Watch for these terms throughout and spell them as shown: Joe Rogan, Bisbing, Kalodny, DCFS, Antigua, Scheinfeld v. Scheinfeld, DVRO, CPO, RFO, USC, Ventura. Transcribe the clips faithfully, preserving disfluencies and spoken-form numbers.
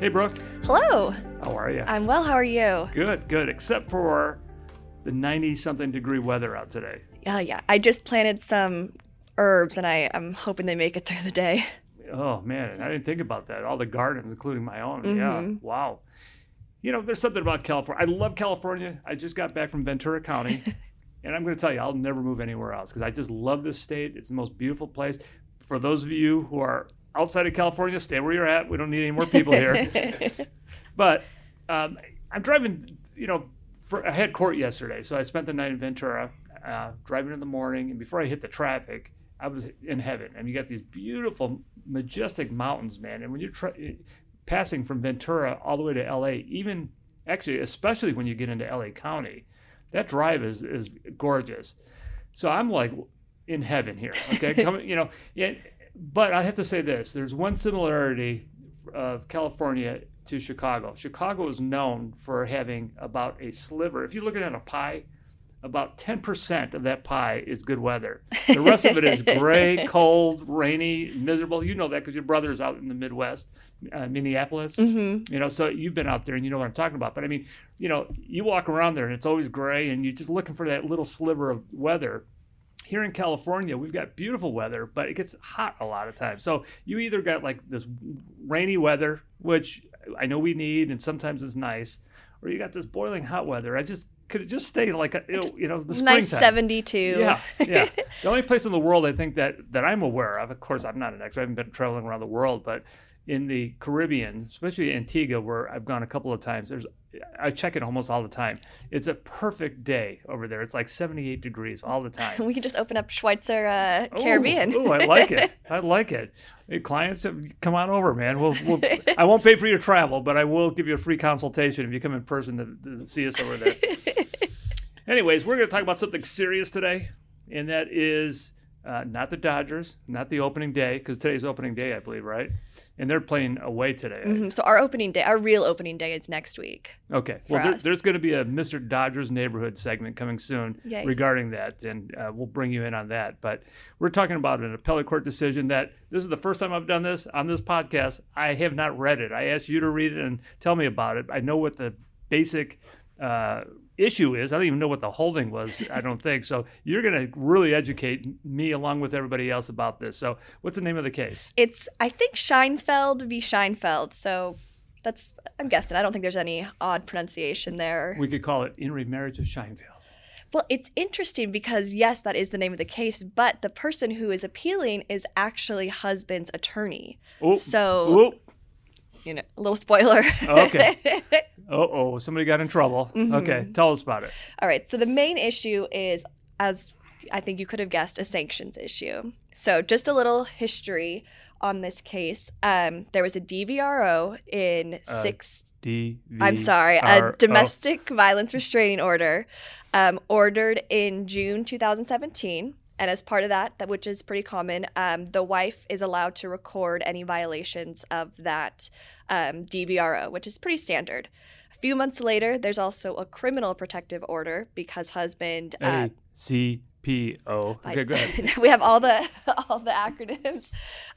Hey, Brooke. Hello. How are you? I'm well. How are you? Good, good. Except for the ninety-something degree weather out today. Yeah, uh, yeah. I just planted some herbs, and I, I'm hoping they make it through the day. Oh, man. I didn't think about that. All the gardens, including my own. Mm-hmm. Yeah. Wow. You know, there's something about California. I love California. I just got back from Ventura County, and I'm going to tell you, I'll never move anywhere else because I just love this state. It's the most beautiful place. For those of you who are outside of California, stay where you're at. We don't need any more people here. But um, I'm driving, you know, for, I had court yesterday, so I spent the night in Ventura, uh, driving in the morning, and before I hit the traffic, I was in heaven. And you got these beautiful, majestic mountains, man. And when you're tra- passing from Ventura all the way to L A, even actually, especially when you get into L A County, that drive is, is gorgeous. So I'm like in heaven here. Okay. Coming, you know, yeah, but I have to say this, there's one similarity of California to Chicago. Chicago is known for having about a sliver. If you're looking at a pie, about ten percent of that pie is good weather. The rest of it is gray, cold, rainy, miserable. You know that because your brother's out in the Midwest, uh, Minneapolis. Mm-hmm. You know, so you've been out there and you know what I'm talking about. But I mean, you know, you walk around there and it's always gray and you're just looking for that little sliver of weather. Here in California, we've got beautiful weather, but it gets hot a lot of times. So you either got like this rainy weather, which I know we need and sometimes it's nice, or you got this boiling hot weather. I just could it just stay like a, you know, the springtime. Nice seventy-two. Yeah, yeah. The only place in the world I think that that I'm aware of, of course, I'm not an expert. I haven't been traveling around the world, but in the Caribbean, especially Antigua, where I've gone a couple of times, there's I check it almost all the time. It's a perfect day over there. It's like seventy-eight degrees all the time. We can just open up Schweitzer uh, Caribbean. Oh, I like it. I like it. Hey, clients, come on over, man. We'll, we'll, I won't pay for your travel, but I will give you a free consultation if you come in person to, to see us over there. Anyways, we're going to talk about something serious today, and that is uh, not the Dodgers, not the opening day, because today's opening day, I believe, right? And they're playing away today. Mm-hmm. So our opening day, our real opening day is next week. Okay. Well, there, there's going to be a Mister Dodgers Neighborhood segment coming soon. Yay. Regarding that, and uh, we'll bring you in on that. But we're talking about an appellate court decision that this is the first time I've done this on this podcast. I have not read it. I asked you to read it and tell me about it. I know what the basic uh issue is. I don't even know what the holding was, I don't think. So you're going to really educate me along with everybody else about this. So what's the name of the case? It's, I think, Scheinfeld v. Scheinfeld. So that's, I'm guessing. I don't think there's any odd pronunciation there. We could call it In Remarriage of Scheinfeld. Well, it's interesting because, yes, that is the name of the case, but the person who is appealing is actually husband's attorney. Oop. So... Oop. You know, a little spoiler. Okay. Uh-oh, somebody got in trouble. Mm-hmm. Okay, tell us about it. All right, so the main issue is, as I think you could have guessed, a sanctions issue. So just a little history on this case. Um, there was a D V R O in uh, six... D V R O. I'm sorry, a domestic oh. violence restraining order um, ordered in June twenty seventeen. And as part of that, that which is pretty common, um, the wife is allowed to record any violations of that um, D V R O, which is pretty standard. A few months later, there's also a criminal protective order because husband uh, C P O. Okay, go ahead. We have all the all the acronyms.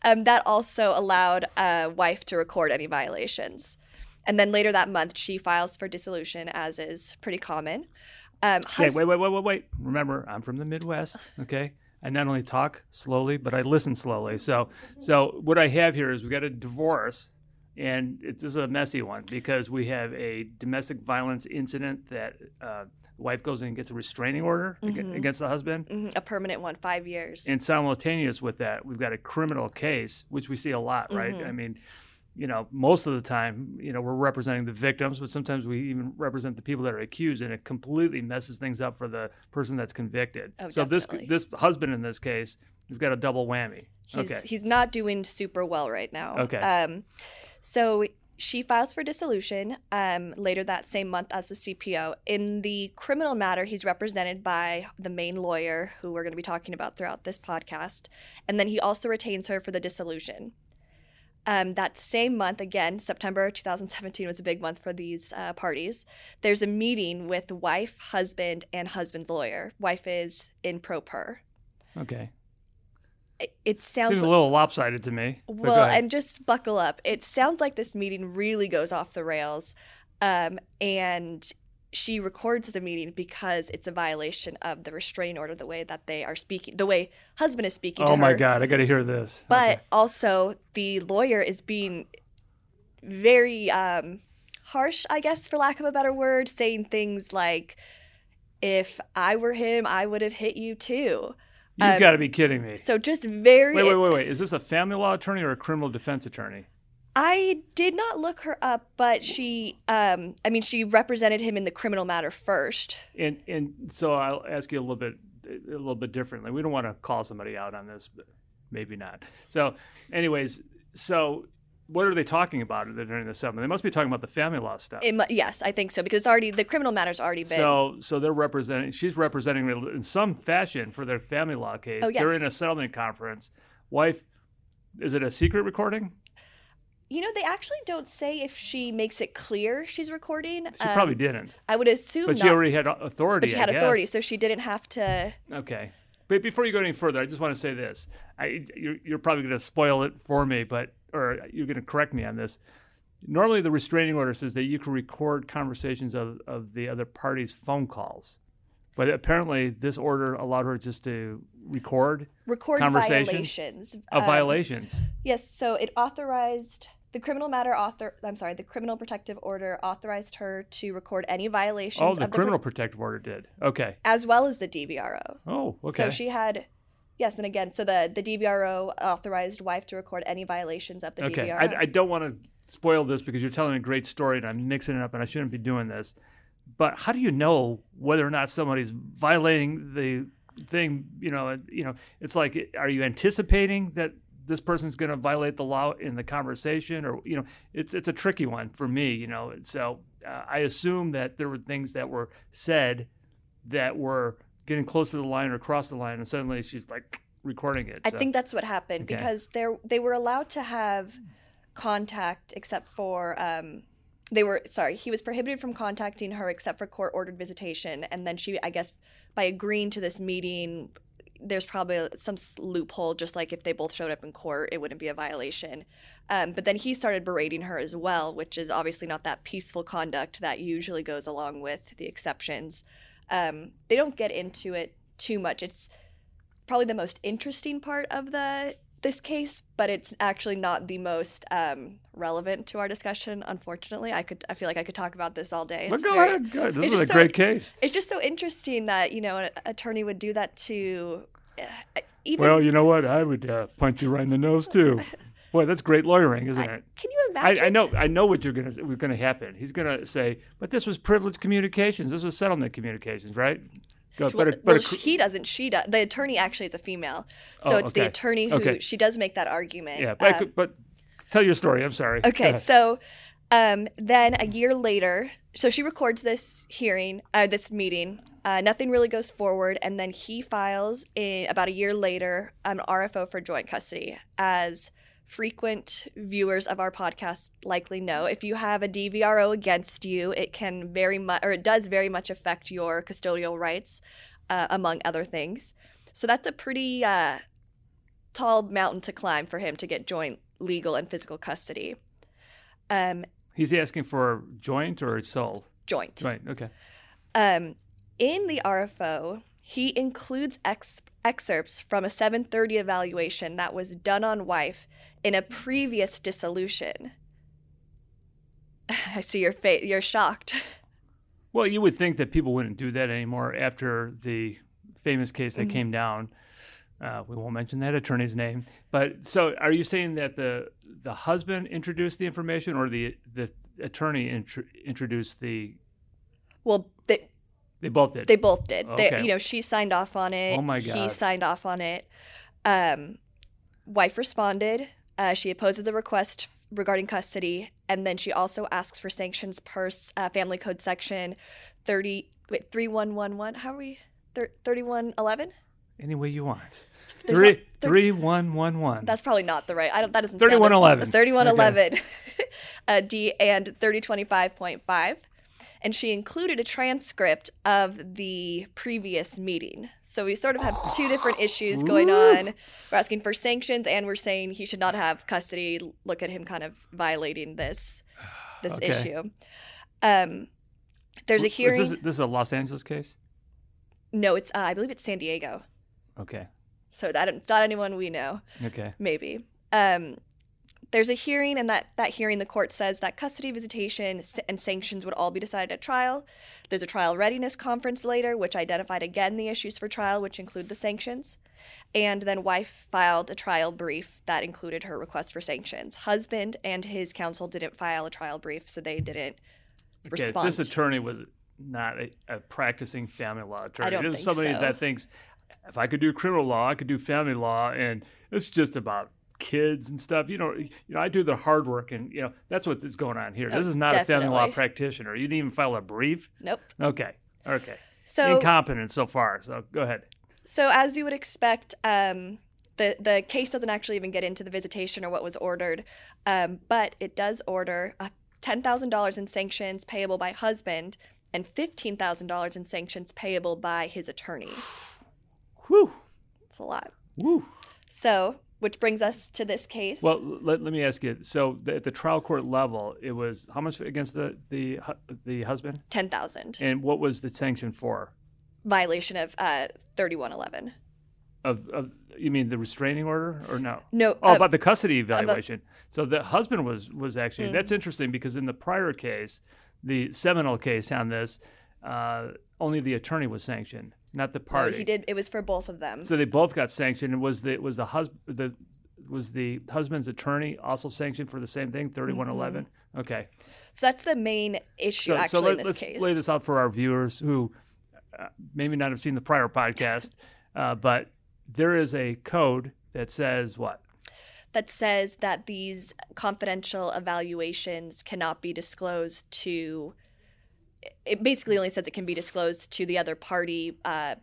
Um, that also allowed a uh, wife to record any violations. And then later that month, she files for dissolution, as is pretty common. Um, hus- okay, wait, wait, wait, wait, wait. Remember, I'm from the Midwest, okay? I not only talk slowly, but I listen slowly. So so what I have here is we got a divorce, and it, this is a messy one because we have a domestic violence incident that uh, the wife goes in and gets a restraining order mm-hmm. against the husband. Mm-hmm. A permanent one, five years. And simultaneous with that, we've got a criminal case, which we see a lot, right? Mm-hmm. I mean... You know, most of the time, you know, we're representing the victims, but sometimes we even represent the people that are accused, and it completely messes things up for the person that's convicted. Oh, so definitely. this this husband in this case has got a double whammy. He's, okay, he's not doing super well right now. Okay, um, so she files for dissolution um, later that same month as the C P O. In the criminal matter, he's represented by the main lawyer, who we're going to be talking about throughout this podcast, and then he also retains her for the dissolution. Um, that same month, again, September twenty seventeen was a big month for these uh, parties. There's a meeting with wife, husband, and husband's lawyer. Wife is in pro per. Okay. it sounds seems like, a little lopsided to me. Well, and just buckle up. It sounds like this meeting really goes off the rails, um, and she records the meeting because it's a violation of the restraining order, the way that they are speaking, the way husband is speaking. Oh, to my her. God, I got to hear this. But okay. Also, the lawyer is being very um, harsh, I guess, for lack of a better word, saying things like, "If I were him, I would have hit you too." You've um, got to be kidding me. So just very... Wait, wait, wait, wait. Is this a family law attorney or a criminal defense attorney? I did not look her up, but she, um, I mean, she represented him in the criminal matter first. And and so I'll ask you a little bit, a little bit differently. We don't want to call somebody out on this, but maybe not. So anyways, so what are they talking about during the settlement? They must be talking about the family law stuff. It, yes, I think so, because it's already the criminal matter's already been. So, so they're representing. She's representing in some fashion for their family law case. Oh, yes. During a settlement conference. Wife, is it a secret recording? You know, they actually don't say if she makes it clear she's recording. She um, probably didn't. I would assume, but not, she already had authority. But she had I authority, guess. So she didn't have to. Okay, but before you go any further, I just want to say this. I you're, you're probably going to spoil it for me, but. Or you're going to correct me on this. Normally, the restraining order says that you can record conversations of, of the other party's phone calls. But apparently, this order allowed her just to record, record conversations. Violations. Of um, violations. Yes. So it authorized the criminal matter author. I'm sorry, the criminal protective order authorized her to record any violations. Oh, the of criminal the, protective order did. Okay. As well as the D V R O. Oh, okay. So she had... Yes, and again, so the, the D V R O authorized wife to record any violations of the okay. D V R O. Okay, I, I don't want to spoil this because you're telling a great story and I'm mixing it up and I shouldn't be doing this. But how do you know whether or not somebody's violating the thing? You know, you know, it's like, are you anticipating that this person's going to violate the law in the conversation? Or, you know, it's it's a tricky one for me, you know. So uh, I assume that there were things that were said that were getting close to the line or across the line, and suddenly she's like recording it. So. I think that's what happened okay. because they they were allowed to have contact except for um, they were sorry he was prohibited from contacting her except for court ordered visitation, and then she I guess by agreeing to this meeting, there's probably some loophole. Just like if they both showed up in court, it wouldn't be a violation. Um, but then he started berating her as well, which is obviously not that peaceful conduct that usually goes along with the exceptions. Um, they don't get into it too much. It's probably the most interesting part of the this case, but it's actually not the most um, relevant to our discussion. Unfortunately, I could I feel like I could talk about this all day. Well, go very, ahead, good. This is a so, great case. It's just so interesting that you know an attorney would do that to. Uh, even, well, you know what? I would uh, punch you right in the nose too. Boy, that's great lawyering, isn't I, it? Can you imagine? I, I know, I know what you're gonna what's gonna happen. He's gonna say, "But this was privileged communications. This was settlement communications, right?" Go, well, better, well better. He doesn't. She does. The attorney actually is a female, so oh, it's okay. the attorney who okay. she does make that argument. Yeah, but, um, could, but tell your story. I'm sorry. Okay, so um, then a year later, so she records this hearing, uh, this meeting. Uh, nothing really goes forward, and then he files in about a year later an R F O for joint custody. As frequent viewers of our podcast likely know, if you have a D V R O against you, it can very much, or it does very much affect your custodial rights, uh, among other things. So that's a pretty uh, tall mountain to climb for him to get joint legal and physical custody. Um, He's asking for joint or sole? Joint. Right, okay. Um, in the R F O, he includes ex- excerpts from a seven thirty evaluation that was done on wife in a previous dissolution. I see your face. You're shocked. Well, you would think that people wouldn't do that anymore after the famous case that mm-hmm. came down. Uh, we won't mention that attorney's name. But so are you saying that the the husband introduced the information or the, the attorney intr- introduced the... Well, the... They both did. They both did. Okay. They, you know, she signed off on it. Oh, my God. He signed off on it. Um, wife responded. Uh, she opposes the request regarding custody. And then she also asks for sanctions per uh, Family Code Section thirty, wait, thirty-one eleven. How are we? thirty-one eleven? Any way you want. Three, not, thirty-one eleven. That's probably not the right. I don't. That doesn't. thirty-one eleven. thirty-one eleven. Okay. uh, D and thirty twenty-five point five. and she included a transcript of the previous meeting. So we sort of have two different issues going on. We're asking for sanctions, and we're saying he should not have custody. Look at him kind of violating this this okay. issue. Um, there's a hearing. Is this, this is a Los Angeles case? No, it's uh, I believe it's San Diego. Okay. So that not anyone we know. Okay. Maybe. Um, there's a hearing, and that, that hearing, the court says that custody, visitation, and sanctions would all be decided at trial. There's a trial readiness conference later, which identified again the issues for trial, which include the sanctions. And then wife filed a trial brief that included her request for sanctions. Husband and his counsel didn't file a trial brief, so they didn't okay, respond. This attorney was not a, a practicing family law attorney. I don't it was think somebody so. that thinks, if I could do criminal law, I could do family law, and it's just about kids and stuff. You know, you know, I do the hard work, and you know that's what is going on here. Oh, this is not definitely. a family law practitioner. You didn't even file a brief. Nope. Okay. Okay. So incompetent so far. So go ahead. So as you would expect, um, the the case doesn't actually even get into the visitation or what was ordered, um, but it does order ten thousand dollars in sanctions payable by husband and fifteen thousand dollars in sanctions payable by his attorney. Whew. That's a lot. Whew. So. Which brings us to this case. Well, let, let me ask you. So the, at the trial court level, it was how much against the the, the husband? ten thousand dollars. And what was the sanction for? Violation of uh, thirty-one eleven. Of, of you mean the restraining order or no? No. Oh, uh, about the custody evaluation. A, so the husband was was actually mm-hmm. that's interesting because in the prior case, the seminal case on this, uh, only the attorney was sanctioned. Not the party. No, he did. It was for both of them. So they both got sanctioned. And was the was the husband the was the husband's attorney also sanctioned for the same thing? thirty-one eleven. Mm-hmm. Okay. So that's the main issue so, actually so let, in this let's case. Lay this out for our viewers who uh, maybe not have seen the prior podcast, uh, but there is a code that says what? That says that these confidential evaluations cannot be disclosed to. It basically only says it can be disclosed to the other party uh,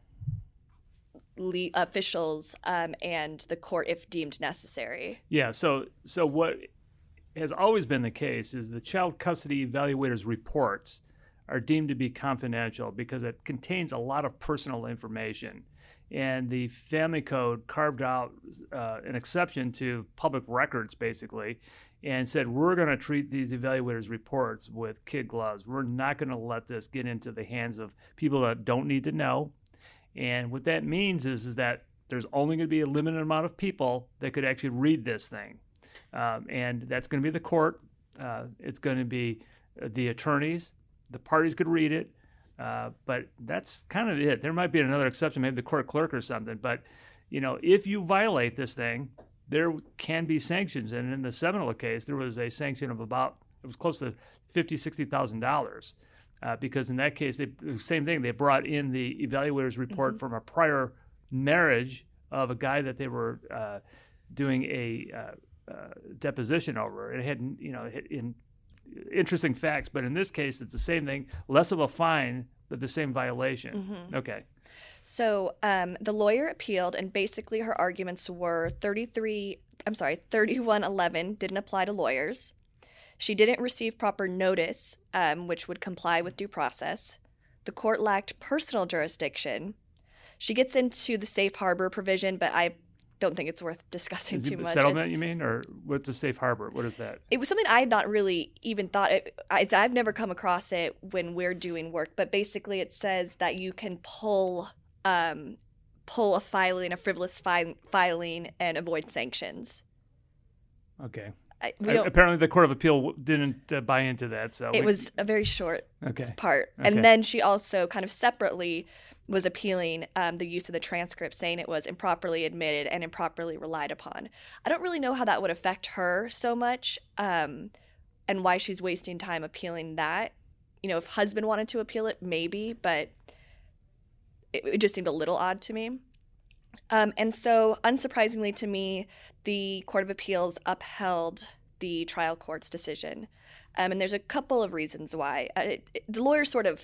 le- officials um, and the court if deemed necessary. Yeah. So, so what has always been the case is the child custody evaluator's reports are deemed to be confidential because it contains a lot of personal information, and the family code carved out uh, an exception to public records, basically. And said, we're going to treat these evaluators' reports with kid gloves. We're not going to let this get into the hands of people that don't need to know. And what that means is, is that there's only going to be a limited amount of people that could actually read this thing. Um, and that's going to be the court. Uh, it's going to be the attorneys. The parties could read it. Uh, but that's kind of it. There might be another exception, maybe the court clerk or something. But, you know, if you violate this thing, there can be sanctions. And in the Seminole case, there was a sanction of about, it was close to fifty thousand dollars, sixty thousand dollars, uh, because in that case, they, the same thing, they brought in the evaluator's report mm-hmm. from a prior marriage of a guy that they were uh, doing a uh, uh, deposition over. It had, you know, it, in, interesting facts, but in this case, it's the same thing, less of a fine, but the same violation. Mm-hmm. Okay. So um, the lawyer appealed, and basically her arguments were thirty-three, I'm sorry, thirty-one eleven didn't apply to lawyers. She didn't receive proper notice, um, which would comply with due process. The court lacked personal jurisdiction. She gets into the safe harbor provision, but I don't think it's worth discussing is too much. Settlement, it, you mean, or what's a safe harbor? What is that? It was something I had not really even thought. It, I, I've never come across it when we're doing work, but basically it says that you can pull um, pull a filing, a frivolous fi- filing, and avoid sanctions. Okay. I, we I, apparently, the Court of Appeal didn't uh, buy into that. So it we, was a very short okay. part, okay. and then she also kind of separately was appealing um, the use of the transcript, saying it was improperly admitted and improperly relied upon. I don't really know how that would affect her so much um, and why she's wasting time appealing that. You know, if husband wanted to appeal it, maybe, but it, it just seemed a little odd to me. Um, and so, unsurprisingly to me, the Court of Appeals upheld the trial court's decision. Um, and there's a couple of reasons why. Uh, it, it, the lawyer sort of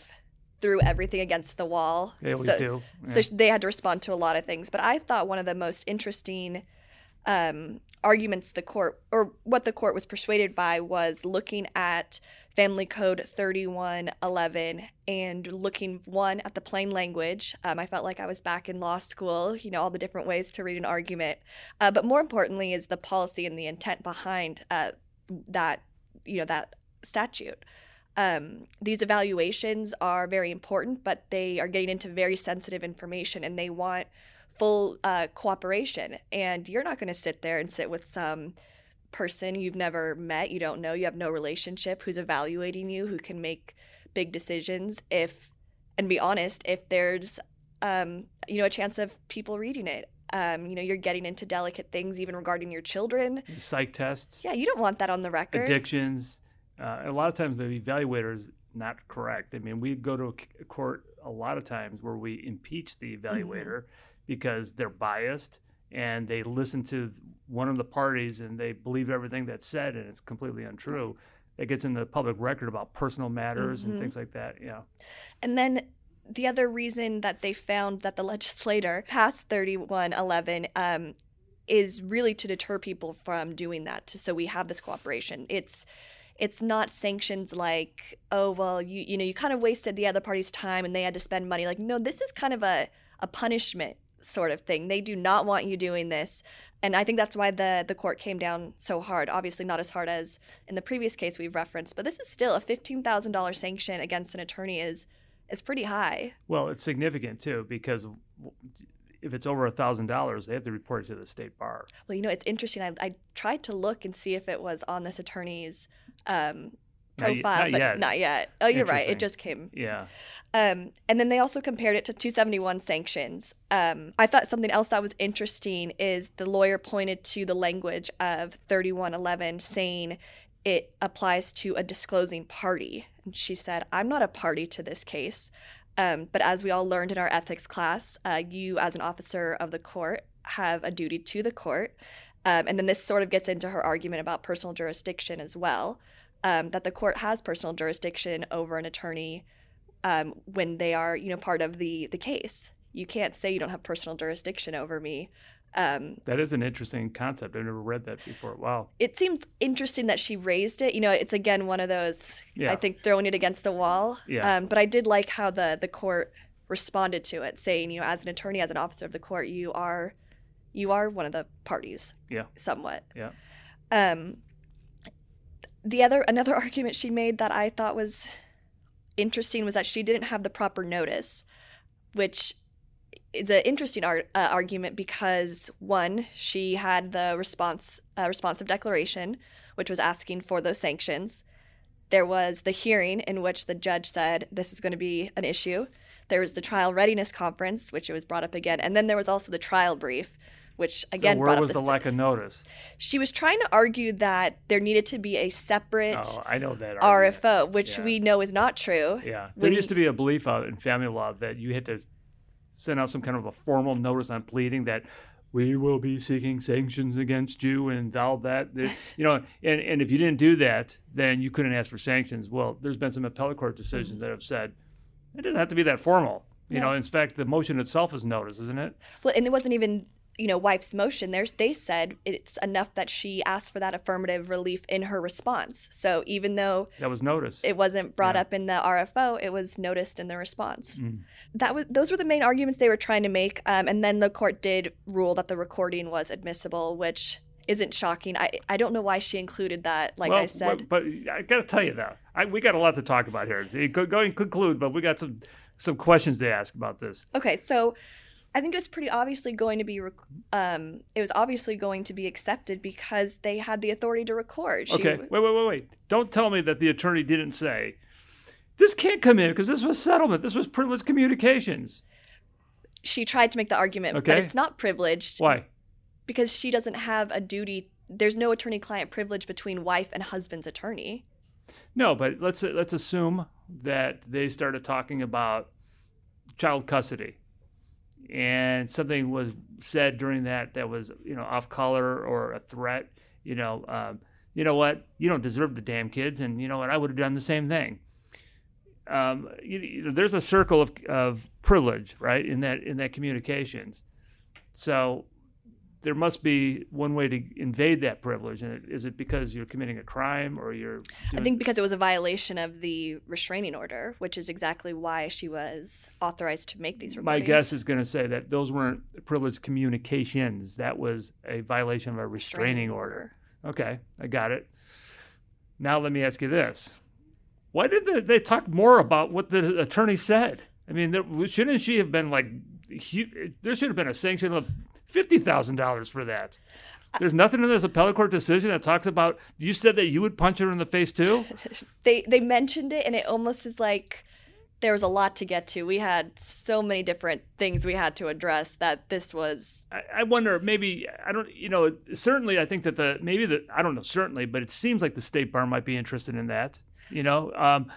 threw everything against the wall. They always so, do. Yeah. So they had to respond to a lot of things. But I thought one of the most interesting um, arguments the court, or what the court was persuaded by, was looking at Family Code thirty-one eleven and looking, one, at the plain language. Um, I felt like I was back in law school, you know, all the different ways to read an argument. Uh, but more importantly is the policy and the intent behind uh, that, you know, that statute. Um, these evaluations are very important, but they are getting into very sensitive information, and they want full uh, cooperation. And you're not going to sit there and sit with some person you've never met, you don't know, you have no relationship, who's evaluating you, who can make big decisions, if, and be honest, if there's, um, you know, a chance of people reading it. Um, you know, you're getting into delicate things, even regarding your children. Psych tests. Yeah, you don't want that on the record. Addictions. Uh, a lot of times the evaluator is not correct. I mean, we go to a court a lot of times where we impeach the evaluator mm-hmm. because they're biased and they listen to one of the parties and they believe everything that's said, and it's completely untrue. It gets in the public record about personal matters mm-hmm. and things like that. Yeah. And then the other reason that they found that the legislator passed thirty-one eleven um, is really to deter people from doing that. So we have this cooperation. It's It's not sanctions like, oh, well, you you know, you kind of wasted the other party's time and they had to spend money. Like, no, this is kind of a, a punishment sort of thing. They do not want you doing this. And I think that's why the, the court came down so hard. Obviously not as hard as in the previous case we've referenced, but this is still a fifteen thousand dollars sanction against an attorney is is pretty high. Well, it's significant, too, because if it's over one thousand dollars, they have to report it to the state bar. Well, you know, it's interesting. I, I tried to look and see if it was on this attorney's um profile, not, not but yet. not yet. Oh, you're right. It just came. Yeah. Um, and then they also compared it to two seventy-one sanctions. Um, I thought something else that was interesting is the lawyer pointed to the language of thirty-one eleven saying it applies to a disclosing party. And she said, I'm not a party to this case. Um, but as we all learned in our ethics class, uh, you as an officer of the court have a duty to the court. Um, and then this sort of gets into her argument about personal jurisdiction as well, um, that the court has personal jurisdiction over an attorney um, when they are, you know, part of the, the case. You can't say you don't have personal jurisdiction over me. Um, that is an interesting concept. I've never read that before. Wow. It seems interesting that she raised it. You know, it's, again, one of those, yeah. I think, throwing it against the wall. Yeah. Um, but I did like how the, the court responded to it, saying, you know, as an attorney, as an officer of the court, you are... You are one of the parties, yeah, somewhat. Yeah. Um, the other another argument she made that I thought was interesting was that she didn't have the proper notice, which is an interesting ar- uh, argument because, one, she had the response uh, responsive declaration, which was asking for those sanctions. There was the hearing in which the judge said this is going to be an issue. There was the trial readiness conference, which it was brought up again, and then there was also the trial brief, which again, so where was the lack of notice? She was trying to argue that there needed to be a separate oh, I know that argument. R F O, which yeah. we know is not true. Yeah, there we, used to be a belief out in family law that you had to send out some kind of a formal notice on pleading that we will be seeking sanctions against you and all that. You know, and, and if you didn't do that, then you couldn't ask for sanctions. Well, there's been some appellate court decisions mm-hmm. that have said it doesn't have to be that formal. You yeah. know, in fact, the motion itself is notice, isn't it? Well, and it wasn't even... you know, wife's motion. There's, they said it's enough that she asked for that affirmative relief in her response. So even though that was noticed, it wasn't brought yeah. up in the R F O. It was noticed in the response. Mm. That was, those were the main arguments they were trying to make. Um, and then the court did rule that the recording was admissible, which isn't shocking. I, I don't know why she included that. Like well, I said, but, but I got to tell you though, I, we got a lot to talk about here. Go and conclude, but we got some, some questions to ask about this. Okay. So, I think it was pretty obviously going to be um, it was obviously going to be accepted because they had the authority to record. She, okay, wait, wait, wait, wait. Don't tell me that the attorney didn't say, this can't come in because this was settlement. This was privileged communications. She tried to make the argument, okay. But it's not privileged. Why? Because she doesn't have a duty. There's no attorney-client privilege between wife and husband's attorney. No, but let's let's assume that they started talking about child custody. And something was said during that that was, you know, off color or a threat. You know, um, you know what? You don't deserve the damn kids. And you know what? I would have done the same thing. Um, you, you know, there's a circle of, of privilege, right, in that in that communications. So there must be one way to invade that privilege. And it, is it because you're committing a crime or you're doing... I think because it was a violation of the restraining order, which is exactly why she was authorized to make these recordings. My guess is going to say that those weren't privileged communications. That was a violation of a restraining, restraining order. order. Okay, I got it. Now let me ask you this. Why did the, they talk more about what the attorney said? I mean, there, shouldn't she have been like, he, there should have been a sanction of fifty thousand dollars for that. There's nothing in this appellate court decision that talks about, you said that you would punch her in the face too? they they mentioned it, and it almost is like there was a lot to get to. We had so many different things we had to address that this was... I, I wonder, maybe, I don't, you know, certainly I think that the, maybe the, I don't know, certainly, but it seems like the State Bar might be interested in that, you know? Um,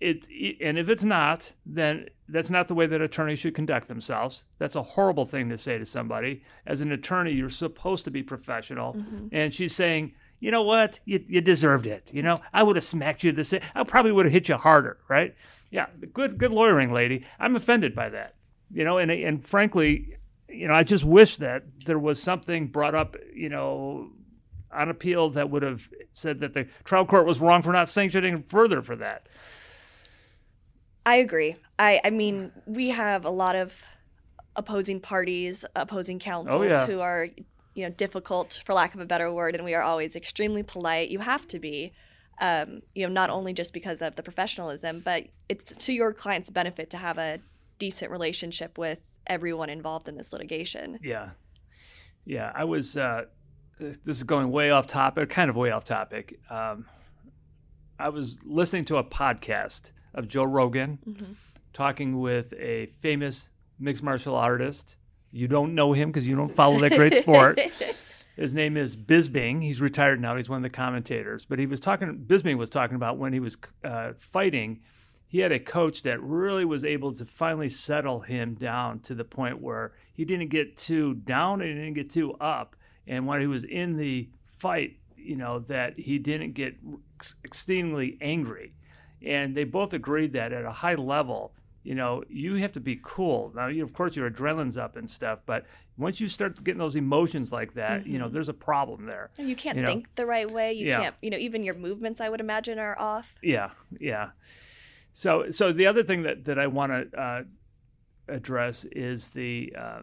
it, it and if it's not, then... That's not the way that attorneys should conduct themselves. That's a horrible thing to say to somebody. As an attorney, you're supposed to be professional. Mm-hmm. And she's saying, you know what? You, you deserved it. You know, I would have smacked you the same. I probably would have hit you harder, right? Yeah, good good lawyering, lady. I'm offended by that. You know, and and frankly, you know, I just wish that there was something brought up, you know, on appeal that would have said that the trial court was wrong for not sanctioning further for that. I agree. I, I mean, we have a lot of opposing parties, opposing counsels oh, yeah. who are, you know, difficult, for lack of a better word, and we are always extremely polite. You have to be, um, you know, not only just because of the professionalism, but it's to your client's benefit to have a decent relationship with everyone involved in this litigation. Yeah. Yeah. I was, uh, this is going way off topic, kind of way off topic. Um, I was listening to a podcast of Joe Rogan, mm-hmm. talking with a famous mixed martial artist. You don't know him because you don't follow that great sport. His name is Bisbing. He's retired now. He's one of the commentators. But he was talking. Bisbing was talking about when he was uh, fighting, he had a coach that really was able to finally settle him down to the point where he didn't get too down and he didn't get too up. And when he was in the fight, you know, that he didn't get exceedingly angry. And they both agreed that at a high level, you know, you have to be cool. Now, you, of course, your adrenaline's up and stuff, but once you start getting those emotions like that, mm-hmm. you know, there's a problem there. You can't you know? think the right way. You yeah. can't, you know, even your movements, I would imagine, are off. Yeah, yeah. So, so the other thing that, that I want to uh, address is the uh,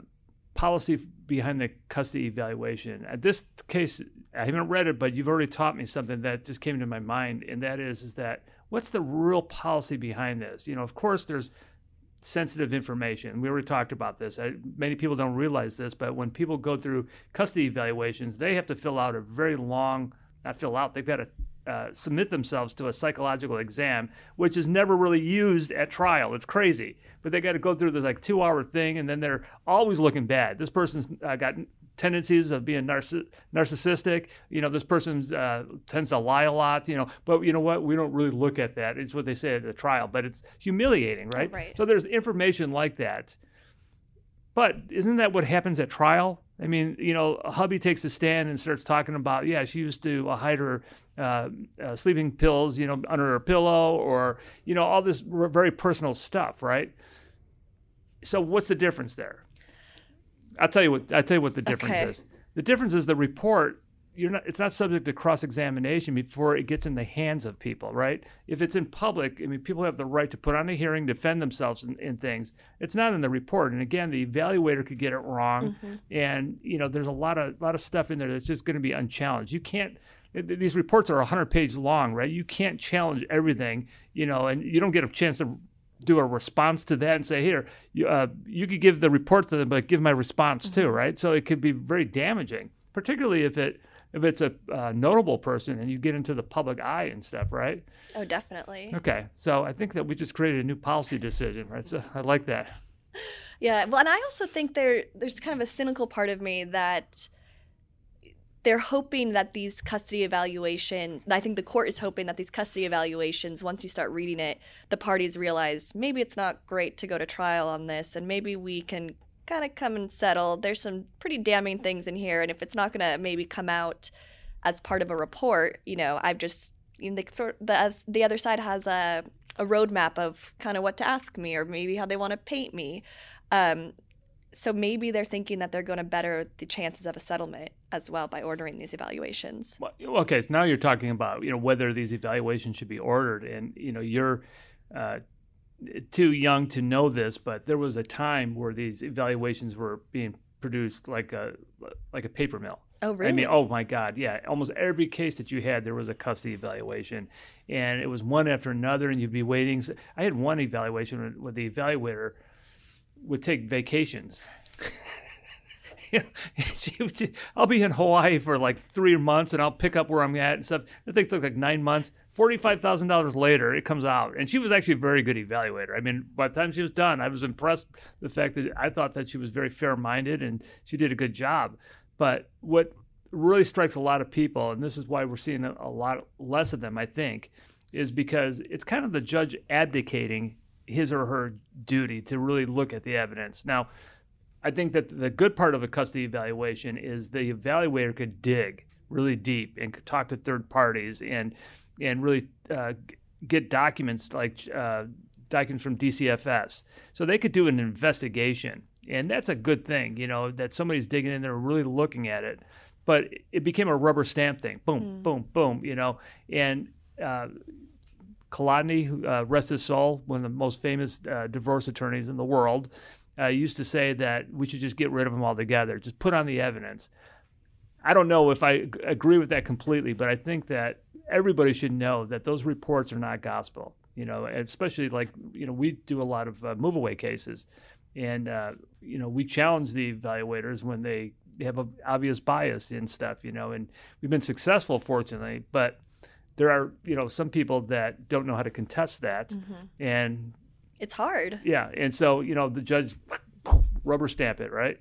policy behind the custody evaluation. At this case, I haven't read it, but you've already taught me something that just came to my mind, and that is, is that what's the real policy behind this? You know, of course, there's sensitive information. We already talked about this. I, many people don't realize this, but when people go through custody evaluations, they have to fill out a very long, not fill out, they've got to uh, submit themselves to a psychological exam, which is never really used at trial. It's crazy. But they got to go through this like two hour thing, and then they're always looking bad. This person's uh, got tendencies of being narciss- narcissistic. You know, this person uh, tends to lie a lot, you know, but you know what? We don't really look at that. It's what they say at the trial, but it's humiliating, right? Right. So there's information like that. But isn't that what happens at trial? I mean, you know, a hubby takes the stand and starts talking about, yeah, she used to uh, hide her uh, uh, sleeping pills, you know, under her pillow or, you know, all this r- very personal stuff, right? So what's the difference there? I'll tell you what I'll tell you what the difference okay. is. The difference is the report, you're not it's not subject to cross-examination before it gets in the hands of people, right? If it's in public, I mean, people have the right to put on a hearing, defend themselves in, in things. It's not in the report. And again, the evaluator could get it wrong. Mm-hmm. And, you know, there's a lot of lot of stuff in there that's just going to be unchallenged. You can't these reports are one hundred pages long, right? You can't challenge everything, you know, and you don't get a chance to do a response to that and say, here, you, uh, you could give the report to them, but give my response mm-hmm. too, right? So it could be very damaging, particularly if it if it's a uh, notable person and you get into the public eye and stuff, right? Oh, definitely. Okay. So I think that we just created a new policy decision, right? So I like that. Yeah. Well, and I also think there there's kind of a cynical part of me that they're hoping that these custody evaluations, I think the court is hoping that these custody evaluations, once you start reading it, the parties realize maybe it's not great to go to trial on this and maybe we can kind of come and settle. There's some pretty damning things in here. And if it's not going to maybe come out as part of a report, you know, I've just, you know, the, sort, the, as the other side has a, a roadmap of kind of what to ask me or maybe how they want to paint me. Um, So maybe they're thinking that they're going to better the chances of a settlement as well by ordering these evaluations. Well, okay, so now you're talking about, you know, whether these evaluations should be ordered. And, you know, you're uh, too young to know this, but there was a time where these evaluations were being produced like a like a paper mill. Oh, really? I mean, oh, my God. Yeah. Almost every case that you had, there was a custody evaluation. And it was one after another, and you'd be waiting. So I had one evaluation with the evaluator would take vacations. You know, she would just, I'll be in Hawaii for like three months, and I'll pick up where I'm at and stuff. I think it took like nine months. forty-five thousand dollars later, it comes out. And she was actually a very good evaluator. I mean, by the time she was done, I was impressed with the fact that I thought that she was very fair-minded, and she did a good job. But what really strikes a lot of people, and this is why we're seeing a lot less of them, I think, is because it's kind of the judge abdicating his or her duty to really look at the evidence. Now, I think that the good part of a custody evaluation is the evaluator could dig really deep and could talk to third parties and and really uh, get documents like uh, documents from D C F S. So they could do an investigation. And that's a good thing, you know, that somebody's digging in there really looking at it. But it became a rubber stamp thing. Boom, mm. boom, boom, you know. And uh, Kalodny, uh, rest his soul, one of the most famous uh, divorce attorneys in the world, uh, used to say that we should just get rid of them altogether. Just put on the evidence. I don't know if I agree with that completely, but I think that everybody should know that those reports are not gospel, you know, especially like, you know, we do a lot of uh, move-away cases. And, uh, you know, we challenge the evaluators when they have an obvious bias in stuff, you know, and we've been successful, fortunately, but there are, you know, some people that don't know how to contest that. Mm-hmm. And it's hard. Yeah. And so, you know, the judge rubber stamp it, right?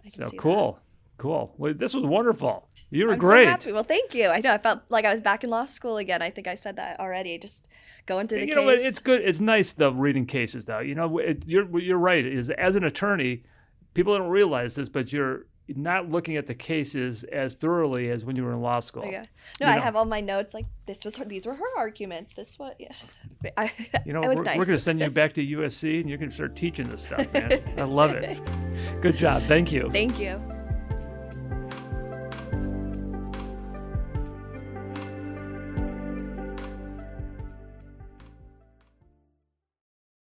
I can so see cool. That. Cool. Well, this was wonderful. You were I'm great. So happy. Well, thank you. I know. I felt like I was back in law school again. I think I said that already. Just going through the you case. You know, it's good. It's nice though reading cases though. You know, it, you're you're right. Is as an attorney, people don't realize this, but you're not looking at the cases as thoroughly as when you were in law school. Yeah. No, you I know. have all my notes. Like this was her, these were her arguments. This was yeah. I, you know, it was we're, nice. We're going to send you back to U S C, and you're going to start teaching this stuff, man. I love it. Good job. Thank you. Thank you.